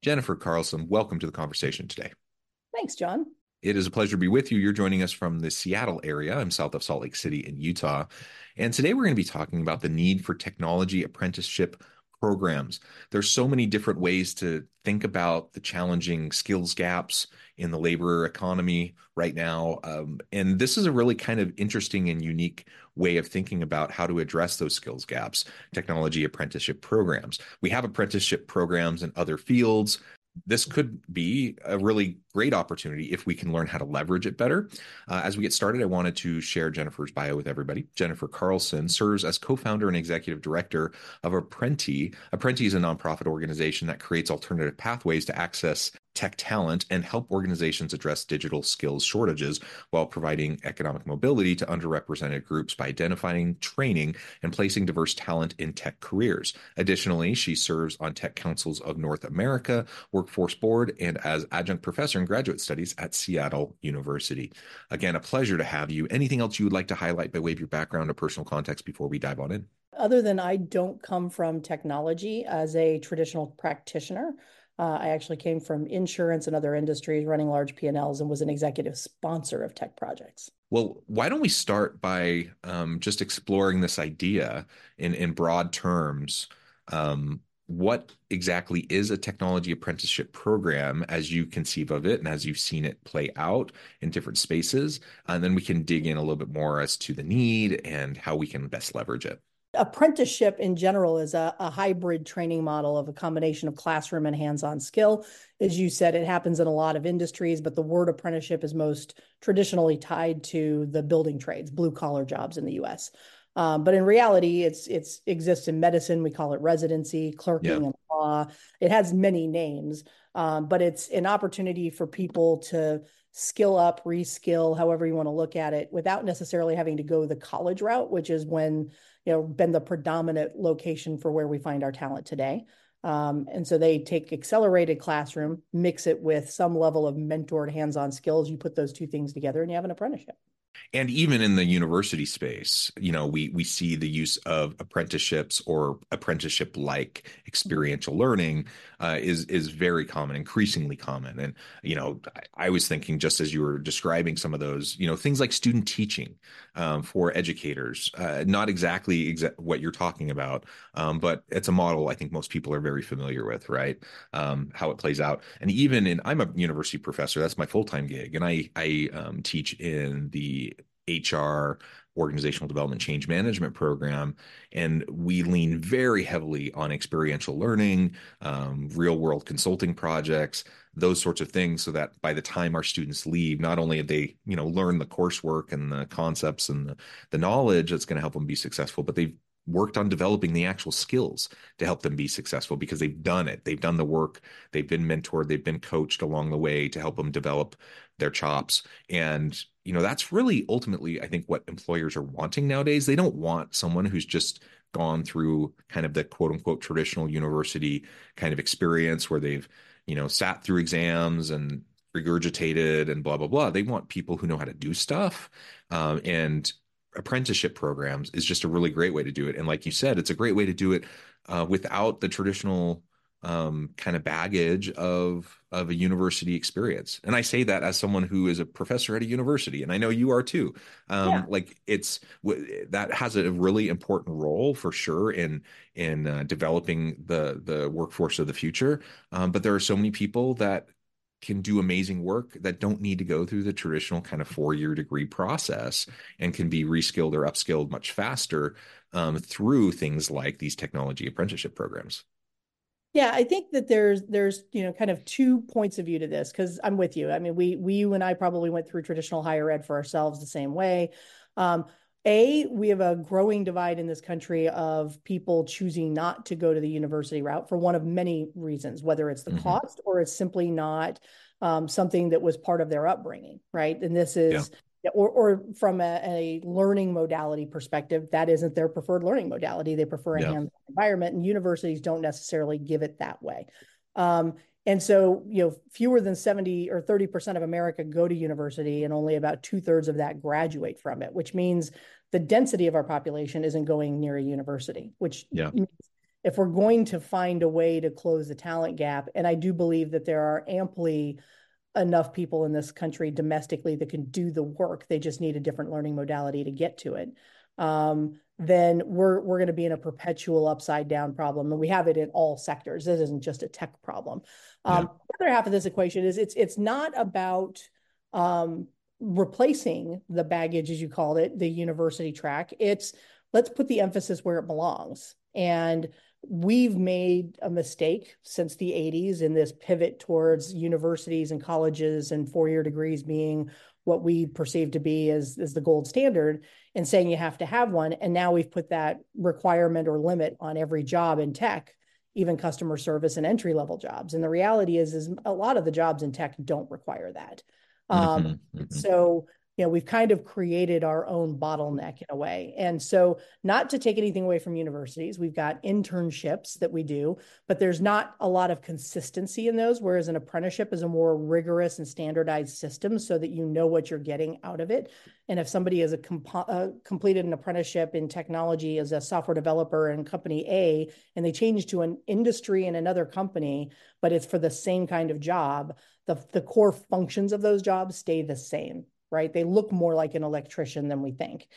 Jennifer Carlson, welcome to the conversation today. Thanks, John. It is a pleasure to be with you. You're joining us from the Seattle area. I'm south of Salt Lake City in Utah. And today we're going to be talking about the need for technology apprenticeship programs. There's so many different ways to think about the challenging skills gaps in the labor economy right now. And this is a really kind of interesting and unique way of thinking about how to address those skills gaps, technology apprenticeship programs. We have apprenticeship programs in other fields. This could be a really great opportunity if we can learn how to leverage it better. As we get started, I wanted to share Jennifer's bio with everybody. Jennifer Carlson serves as co-founder and executive director of Apprenti. Apprenti is a nonprofit organization that creates alternative pathways to access tech talent and help organizations address digital skills shortages while providing economic mobility to underrepresented groups by identifying, training, and placing diverse talent in tech careers. Additionally, she serves on Tech Councils of North America, Workforce Board, and as adjunct professor in graduate studies at Seattle University. Again, a pleasure to have you. Anything else you would like to highlight by way of your background or personal context before we dive on in? Other than I don't come from technology as a traditional practitioner, I actually came from insurance and other industries, running large P&Ls, and was an executive sponsor of tech projects. Well, why don't we start by just exploring this idea in broad terms? What exactly is a technology apprenticeship program as you conceive of it and as you've seen it play out in different spaces? And then we can dig in a little bit more as to the need and how we can best leverage it. Apprenticeship in general is a hybrid training model of a combination of classroom and hands-on skill. As you said, it happens in a lot of industries, but the word apprenticeship is most traditionally tied to the building trades, blue-collar jobs in the U.S. But in reality, it exists in medicine. We call it residency, clerking, and law. It has many names, but it's an opportunity for people to skill up, reskill, however you want to look at it, without necessarily having to go the college route, which is when been the predominant location for where we find our talent today. And so they take accelerated classroom, mix it with some level of mentored hands-on skills. You put those two things together and you have an apprenticeship. And even in the university space, we see the use of apprenticeships or apprenticeship-like experiential learning is very common, increasingly common. And, I was thinking just as you were describing some of those, things like student teaching for educators, not exactly what you're talking about, but it's a model I think most people are very familiar with, right? How it plays out. And even I'm a university professor, that's my full-time gig. And I teach in the HR, organizational development, change management program. And we lean very heavily on experiential learning, real world consulting projects, those sorts of things, so that by the time our students leave, not only have they, learn the coursework and the concepts and the knowledge that's going to help them be successful, but they've worked on developing the actual skills to help them be successful because they've done it. They've done the work. They've been mentored. They've been coached along the way to help them develop their chops. And, that's really ultimately, I think, what employers are wanting nowadays. They don't want someone who's just gone through kind of the quote unquote traditional university kind of experience where they've, sat through exams and regurgitated and blah, blah, blah. They want people who know how to do stuff. And apprenticeship programs is just a really great way to do it. And like you said, it's a great way to do it without the traditional kind of baggage of a university experience. And I say that as someone who is a professor at a university, and I know you are too. That has a really important role for sure in developing the workforce of the future. But there are so many people that can do amazing work that don't need to go through the traditional kind of four-year degree process and can be reskilled or upskilled much faster through things like these technology apprenticeship programs. Yeah, I think that there's kind of two points of view to this, because I'm with you. I mean, you and I probably went through traditional higher ed for ourselves the same way. We have a growing divide in this country of people choosing not to go to the university route for one of many reasons, whether it's the mm-hmm. cost or it's simply not something that was part of their upbringing, right? And this is, or from a learning modality perspective, that isn't their preferred learning modality. They prefer a hands-on environment, and universities don't necessarily give it that way. And so, fewer than 70 or 30% of America go to university, and only about 2/3 of that graduate from it, which means the density of our population isn't going near a university, which means if we're going to find a way to close the talent gap, and I do believe that there are amply enough people in this country domestically that can do the work, they just need a different learning modality to get to it. Then we're going to be in a perpetual upside down problem. And we have it in all sectors. This isn't just a tech problem. The other half of this equation is it's not about replacing the baggage, as you called it, the university track. It's let's put the emphasis where it belongs. And we've made a mistake since the 80s in this pivot towards universities and colleges and four-year degrees being what we perceive to be as the gold standard, and saying you have to have one. And now we've put that requirement or limit on every job in tech, even customer service and entry-level jobs. And the reality is a lot of the jobs in tech don't require that. So, we've kind of created our own bottleneck in a way. And so, not to take anything away from universities, we've got internships that we do, but there's not a lot of consistency in those, whereas an apprenticeship is a more rigorous and standardized system so that you know what you're getting out of it. And if somebody has completed an apprenticeship in technology as a software developer in company A, and they change to an industry in another company, but it's for the same kind of job, the core functions of those jobs stay the same. Right? They look more like an electrician than we think,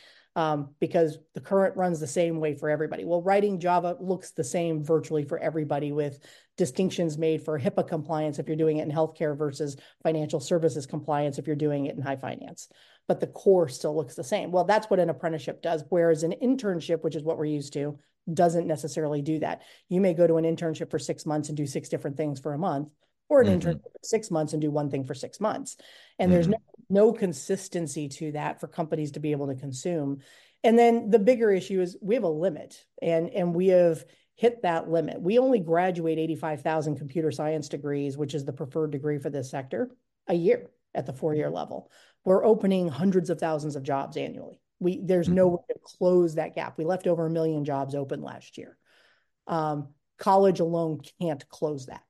because the current runs the same way for everybody. Well, writing Java looks the same virtually for everybody, with distinctions made for HIPAA compliance if you're doing it in healthcare versus financial services compliance if you're doing it in high finance. But the core still looks the same. Well, that's what an apprenticeship does, whereas an internship, which is what we're used to, doesn't necessarily do that. You may go to an internship for 6 months and do 6 different things for a month, or an internship for 6 months and do one thing for 6 months. And there's no consistency to that for companies to be able to consume. And then the bigger issue is we have a limit, and we have hit that limit. We only graduate 85,000 computer science degrees, which is the preferred degree for this sector, a year at the 4-year level. We're opening hundreds of thousands of jobs annually. There's no way to close that gap. We left over 1 million jobs open last year. College alone can't close that.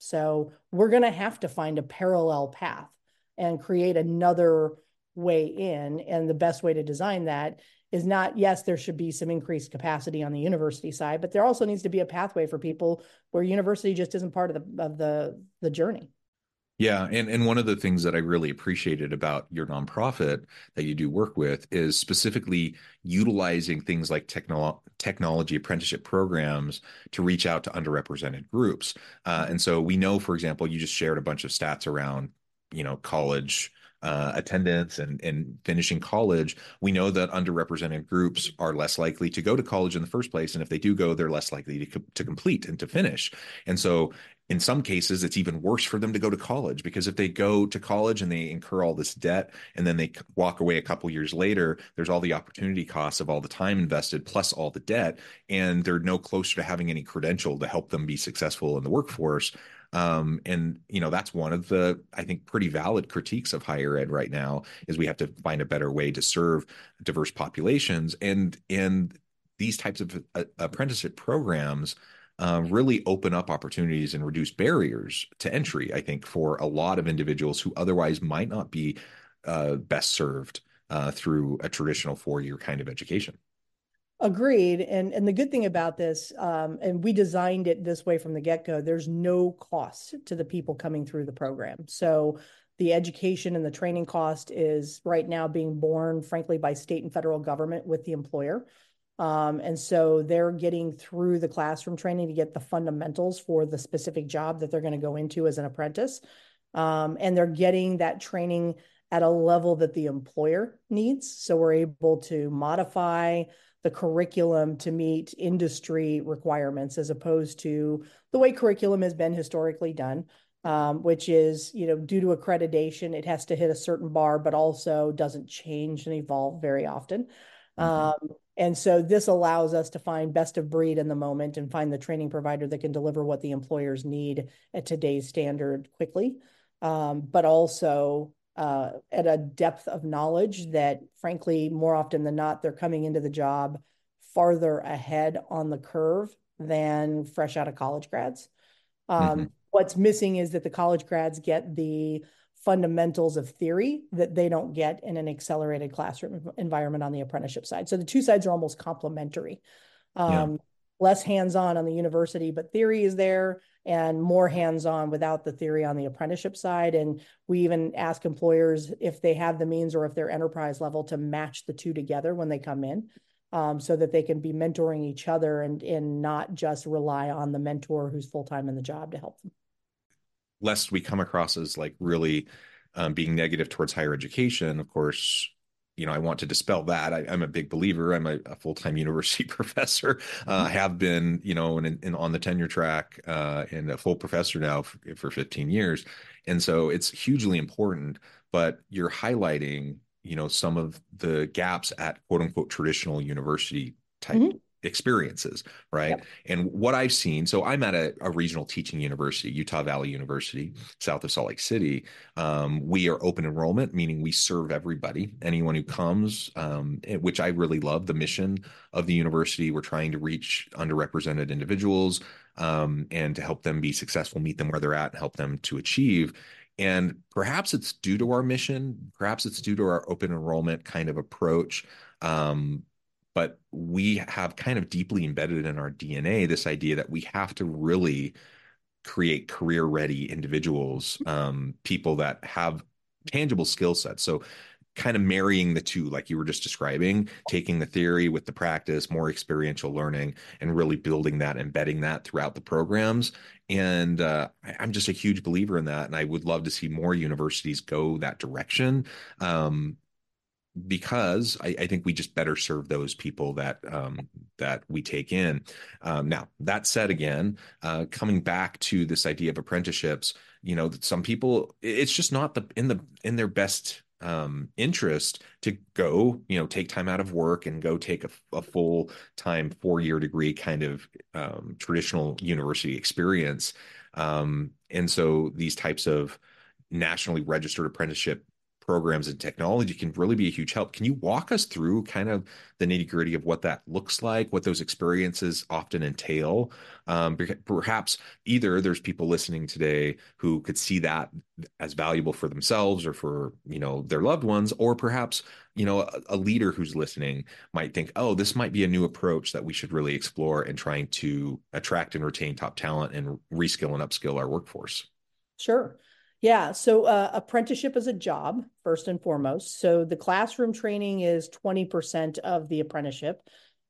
So we're going to have to find a parallel path and create another way in. And the best way to design that is there should be some increased capacity on the university side, but there also needs to be a pathway for people where university just isn't part of the journey. Yeah. And one of the things that I really appreciated about your nonprofit that you do work with is specifically utilizing things like technology apprenticeship programs to reach out to underrepresented groups. And so we know, for example, you just shared a bunch of stats around, college attendance and finishing college. We know that underrepresented groups are less likely to go to college in the first place. And if they do go, they're less likely to complete and to finish. And so in some cases, it's even worse for them to go to college, because if they go to college and they incur all this debt and then they walk away a couple years later, there's all the opportunity costs of all the time invested plus all the debt, and they're no closer to having any credential to help them be successful in the workforce. And that's one of the, I think, pretty valid critiques of higher ed right now, is we have to find a better way to serve diverse populations. And these types of apprenticeship programs really open up opportunities and reduce barriers to entry, I think, for a lot of individuals who otherwise might not be best served through a traditional 4-year kind of education. Agreed. And the good thing about this, and we designed it this way from the get-go, there's no cost to the people coming through the program. So the education and the training cost is right now being borne, frankly, by state and federal government with the employer. And so they're getting through the classroom training to get the fundamentals for the specific job that they're going to go into as an apprentice. And they're getting that training at a level that the employer needs. So we're able to modify the curriculum to meet industry requirements, as opposed to the way curriculum has been historically done, which is, due to accreditation, it has to hit a certain bar, but also doesn't change and evolve very often. And so this allows us to find best of breed in the moment and find the training provider that can deliver what the employers need at today's standard quickly, but also at a depth of knowledge that, frankly, more often than not, they're coming into the job farther ahead on the curve than fresh out of college grads. What's missing is that the college grads get the fundamentals of theory that they don't get in an accelerated classroom environment on the apprenticeship side. So the two sides are almost complementary. Less hands-on on the university, but theory is there, and more hands-on without the theory on the apprenticeship side. And we even ask employers if they have the means or if they're enterprise level to match the two together when they come in, so that they can be mentoring each other and not just rely on the mentor who's full-time in the job to help them. Lest we come across as like really being negative towards higher education. Of course, I want to dispel that. I'm a big believer. I'm a full-time university professor. I have been, on the tenure track and a full professor now for 15 years. And so it's hugely important, but you're highlighting, some of the gaps at quote unquote traditional university type experiences, right? Yep. And what I've seen, so I'm at a regional teaching university, Utah Valley University, south of Salt Lake City. We are open enrollment, meaning we serve everybody, anyone who comes, which I really love the mission of the university. We're trying to reach underrepresented individuals and to help them be successful, meet them where they're at and help them to achieve. And perhaps it's due to our mission, perhaps it's due to our open enrollment kind of approach, but we have kind of deeply embedded in our DNA this idea that we have to really create career-ready individuals, people that have tangible skill sets. So kind of marrying the two, like you were just describing, taking the theory with the practice, more experiential learning, and really building that, embedding that throughout the programs. And I'm just a huge believer in that. And I would love to see more universities go that direction. Because I think we just better serve those people that we take in. Now, that said, again, coming back to this idea of apprenticeships, that some people, it's just not in their best interest to go, take time out of work and go take a full-time 4-year degree kind of traditional university experience. And so these types of nationally registered apprenticeship programs and technology can really be a huge help. Can you walk us through kind of the nitty-gritty of what that looks like, what those experiences often entail? Perhaps either there's people listening today who could see that as valuable for themselves or for, their loved ones, or perhaps, a leader who's listening might think, oh, this might be a new approach that we should really explore in trying to attract and retain top talent and reskill and upskill our workforce. Sure. Yeah. So apprenticeship is a job, first and foremost. So the classroom training is 20% of the apprenticeship.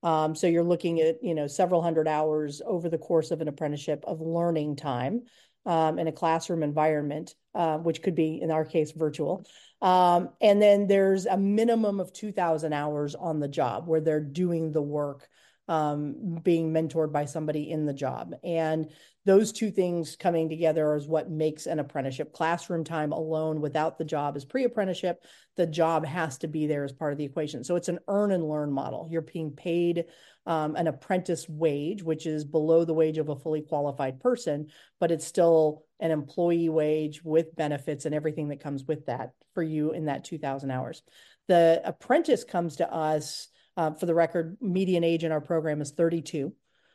So you're looking at, several hundred hours over the course of an apprenticeship of learning time in a classroom environment, which could be, in our case, virtual. And then there's a minimum of 2,000 hours on the job where they're doing the work, being mentored by somebody in the job. And those two things coming together is what makes an apprenticeship. Classroom time alone without the job is pre-apprenticeship. The job has to be there as part of the equation. So it's an earn and learn model. You're being paid an apprentice wage, which is below the wage of a fully qualified person, but it's still an employee wage with benefits and everything that comes with that for you in that 2,000 hours. The apprentice comes to us. For the record, median age in our program is 32.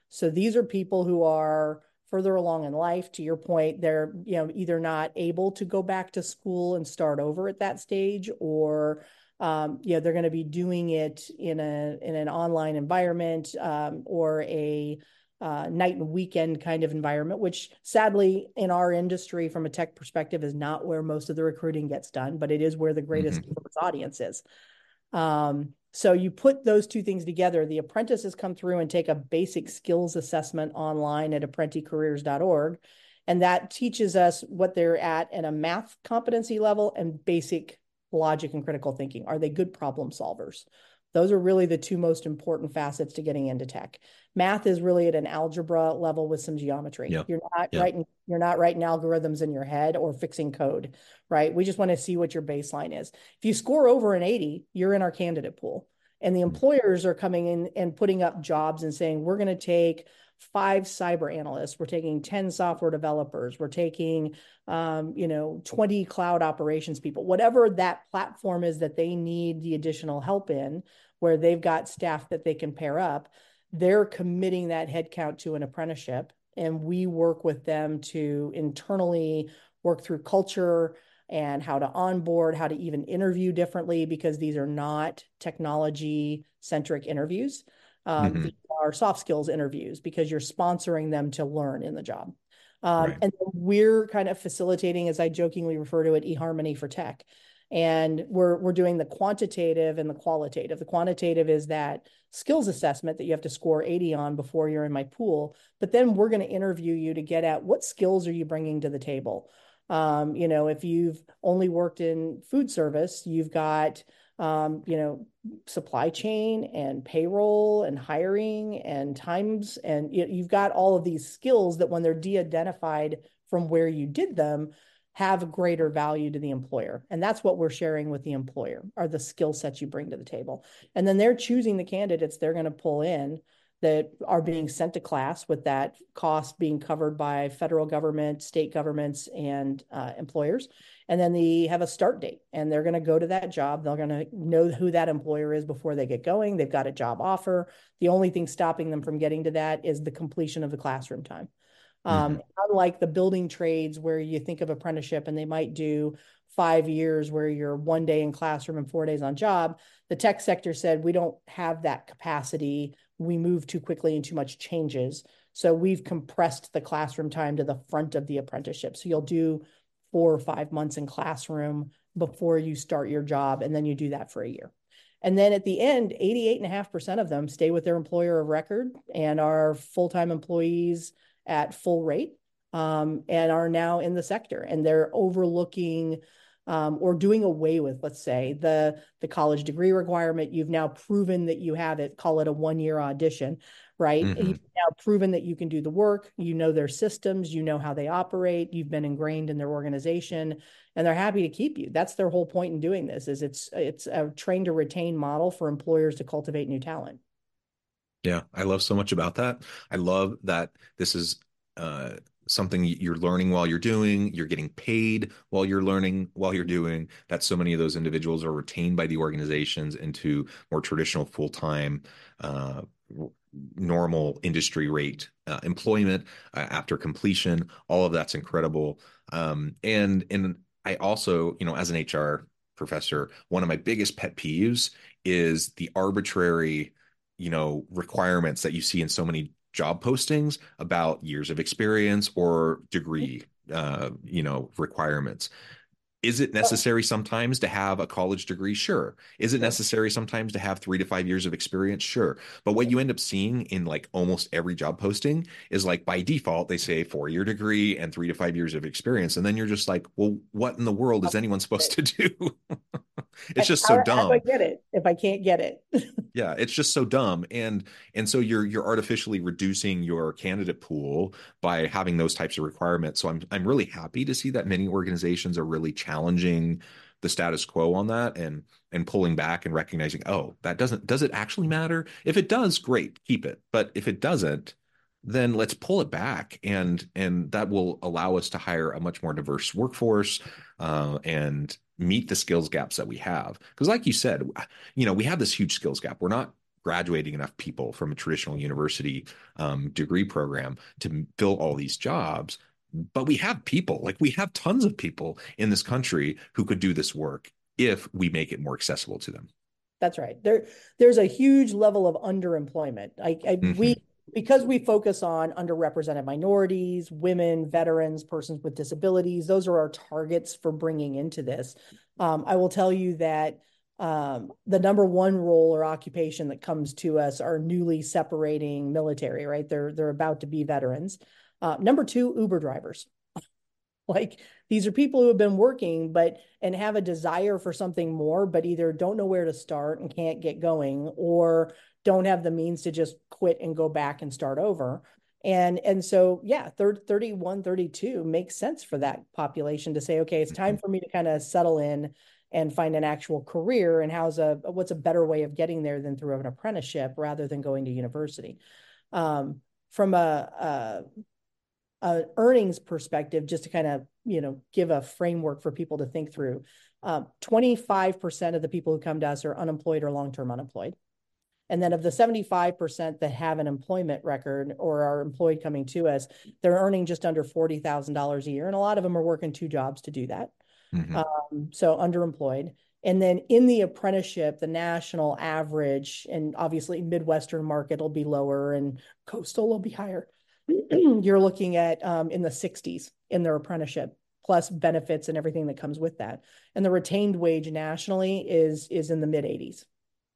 So these are people who are further along in life. To your point, they're either not able to go back to school and start over at that stage, or they're going to be doing it in an online environment or a night and weekend kind of environment, which sadly in our industry from a tech perspective is not where most of the recruiting gets done, but it is where the greatest audience is. So you put those two things together. The apprentices come through and take a basic skills assessment online at ApprentiCareers.org. And that teaches us what they're at a math competency level and basic logic and critical thinking. Are they good problem solvers? Those are really the two most important facets to getting into tech. Math is really at an algebra level with some geometry. Yep. You're not writing algorithms in your head or fixing code, right? We just want to see what your baseline is. If you score over an 80, you're in our candidate pool. And the employers are coming in and putting up jobs and saying, we're going to take 5 cyber analysts, we're taking 10 software developers, we're taking, 20 cloud operations people, whatever that platform is that they need the additional help in, where they've got staff that they can pair up, they're committing that headcount to an apprenticeship. And we work with them to internally work through culture and how to onboard, how to even interview differently, because these are not technology-centric interviews. These are soft skills interviews because you're sponsoring them to learn in the job. Right. And we're kind of facilitating, as I jokingly refer to it, eHarmony for tech. And we're doing the quantitative and the qualitative. The quantitative is that skills assessment that you have to score 80 on before you're in my pool. But then we're going to interview you to get at what skills are you bringing to the table? If you've only worked in food service, you've got, supply chain and payroll and hiring and times. And you've got all of these skills that when they're de-identified from where you did them, have greater value to the employer. And that's what we're sharing with the employer, are the skill sets you bring to the table. And then they're choosing the candidates they're going to pull in that are being sent to class, with that cost being covered by federal government, state governments, and employers. And then they have a start date, and they're going to go to that job. They're going to know who that employer is before they get going. They've got a job offer. The only thing stopping them from getting to that is the completion of the classroom time. Unlike the building trades, where you think of apprenticeship and they might do 5 years where you're 1 day in classroom and 4 days on job, the tech sector said, we don't have that capacity. We move too quickly and too much changes. So we've compressed the classroom time to the front of the apprenticeship. So you'll do 4 or 5 months in classroom before you start your job. And then you do that for a year. And then at the end, 88.5% of them stay with their employer of record and are full-time employees at full rate, and are now in the sector. And they're overlooking or doing away with, let's say, the college degree requirement. You've now proven that you have it, call it a 1-year audition, right? Mm-hmm. And you've now proven that you can do the work, you know their systems, you know how they operate, you've been ingrained in their organization, and they're happy to keep you. That's their whole point in doing this, is it's a train to retain model for employers to cultivate new talent. Yeah, I love so much about that. I love that this is something you're learning while you're doing, you're getting paid while you're learning, while you're doing, that so many of those individuals are retained by the organizations into more traditional full-time, normal industry rate employment after completion. All of that's incredible. And I also, as an HR professor, one of my biggest pet peeves is the arbitrary requirements that you see in so many job postings about years of experience or degree, requirements. Is it necessary sometimes to have a college degree? Sure. Is it necessary sometimes to have 3 to 5 years of experience? Sure. But what you end up seeing in almost every job posting is by default, they say 4-year degree and 3 to 5 years of experience. And then you're just like, well, what in the world is anyone supposed to do? It's just so dumb. How do I get it if I can't get it? Yeah, it's just so dumb. And so you're artificially reducing your candidate pool by having those types of requirements. So I'm really happy to see that many organizations are really challenging the status quo on that and pulling back and recognizing, does it actually matter? If it does, great, keep it. But if it doesn't, then let's pull it back, and that will allow us to hire a much more diverse workforce and meet the skills gaps that we have. Because like you said, we have this huge skills gap. We're not graduating enough people from a traditional university degree program to fill all these jobs, but we have people, we have tons of people in this country who could do this work if we make it more accessible to them. That's right. There's a huge level of underemployment. Because we focus on underrepresented minorities, women, veterans, persons with disabilities, those are our targets for bringing into this. I will tell you that the number one role or occupation that comes to us are newly separating military, right? They're about to be veterans. Number two, Uber drivers. Like, these are people who have been working, but, and have a desire for something more, but either don't know where to start and can't get going, or don't have the means to just quit and go back and start over. And so, yeah, 31, 32 makes sense for that population to say, okay, it's time for me to kind of settle in and find an actual career. And what's a better way of getting there than through an apprenticeship rather than going to university? From a earnings perspective, just to kind of, give a framework for people to think through, 25% of the people who come to us are unemployed or long-term unemployed. And then of the 75% that have an employment record or are employed coming to us, they're earning just under $40,000 a year. And a lot of them are working two jobs to do that. Mm-hmm. So underemployed. And then in the apprenticeship, the national average, and obviously Midwestern market will be lower and coastal will be higher. You're looking at in the 60s in their apprenticeship, plus benefits and everything that comes with that. And the retained wage nationally is in the mid 80s.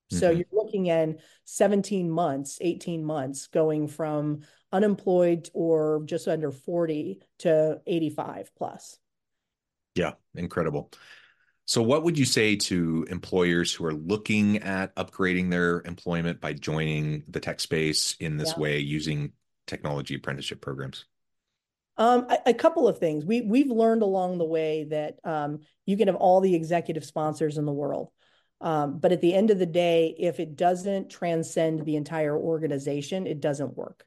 So you're looking at 17 months, 18 months, going from unemployed or just under 40 to 85 plus. Yeah, incredible. So what would you say to employers who are looking at upgrading their employment by joining the tech space in this way using technology apprenticeship programs? A couple of things. We've learned along the way that you can have all the executive sponsors in the world. But at the end of the day, if it doesn't transcend the entire organization, it doesn't work.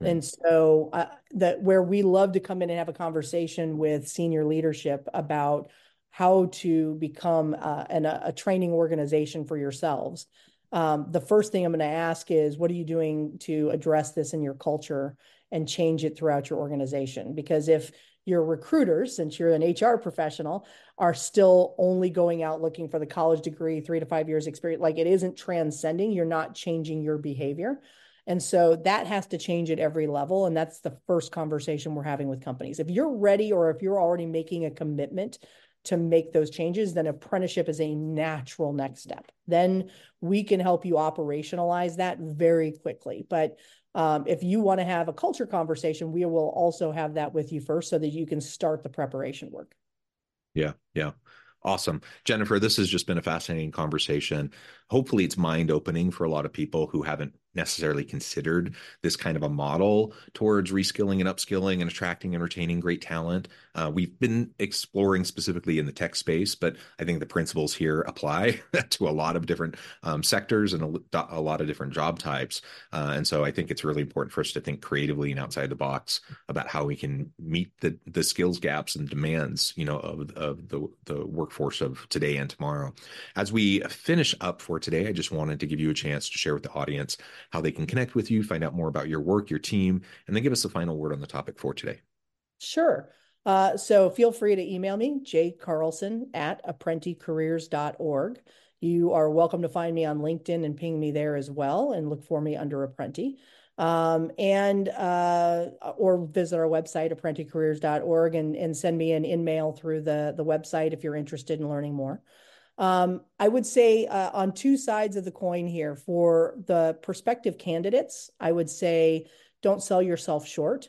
And so where we love to come in and have a conversation with senior leadership about how to become a training organization for yourselves. The first thing I'm going to ask is, what are you doing to address this in your culture and change it throughout your organization? Because if your recruiters, since you're an HR professional, are still only going out looking for the college degree, 3 to 5 years experience, like, it isn't transcending, you're not changing your behavior. And so that has to change at every level. And that's the first conversation we're having with companies. If you're ready, or if you're already making a commitment to make those changes, then apprenticeship is a natural next step. Then we can help you operationalize that very quickly. But if you want to have a culture conversation, we will also have that with you first so that you can start the preparation work. Yeah. Yeah. Awesome. Jennifer, this has just been a fascinating conversation. Hopefully it's mind opening for a lot of people who haven't necessarily considered this kind of a model towards reskilling and upskilling and attracting and retaining great talent. We've been exploring specifically in the tech space, but I think the principles here apply to a lot of different sectors and a lot of different job types. And so I think it's really important for us to think creatively and outside the box about how we can meet the skills gaps and demands, of the workforce of today and tomorrow. As we finish up for today, I just wanted to give you a chance to share with the audience how they can connect with you, find out more about your work, your team, and then give us the final word on the topic for today. Sure. So feel free to email me, jcarlson@ApprentiCareers.org. You are welcome to find me on LinkedIn and ping me there as well, and look for me under Apprenti. Or visit our website, ApprentiCareers.org, and send me an in-mail through the website if you're interested in learning more. I would say on two sides of the coin here, for the prospective candidates, I would say, don't sell yourself short.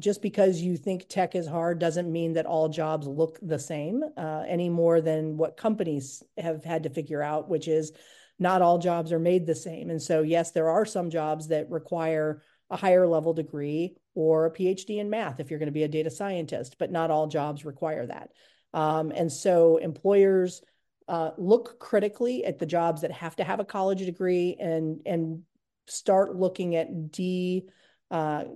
Just because you think tech is hard doesn't mean that all jobs look the same any more than what companies have had to figure out, which is not all jobs are made the same. And so, yes, there are some jobs that require a higher level degree or a PhD in math if you're going to be a data scientist, but not all jobs require that. And so employers... look critically at the jobs that have to have a college degree and start looking at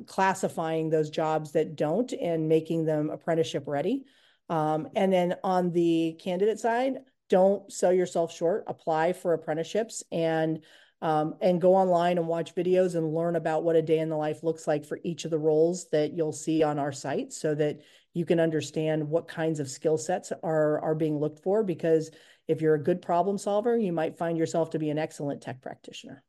classifying those jobs that don't and making them apprenticeship ready. And then on the candidate side, don't sell yourself short, apply for apprenticeships and go online and watch videos and learn about what a day in the life looks like for each of the roles that you'll see on our site so that you can understand what kinds of skill sets are being looked for, because if you're a good problem solver, you might find yourself to be an excellent tech practitioner.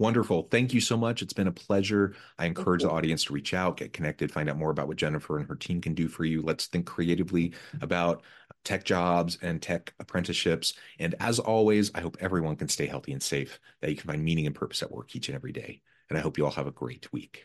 Wonderful. Thank you so much. It's been a pleasure. I encourage the audience to reach out, get connected, find out more about what Jennifer and her team can do for you. Let's think creatively about tech jobs and tech apprenticeships. And as always, I hope everyone can stay healthy and safe, that you can find meaning and purpose at work each and every day. And I hope you all have a great week.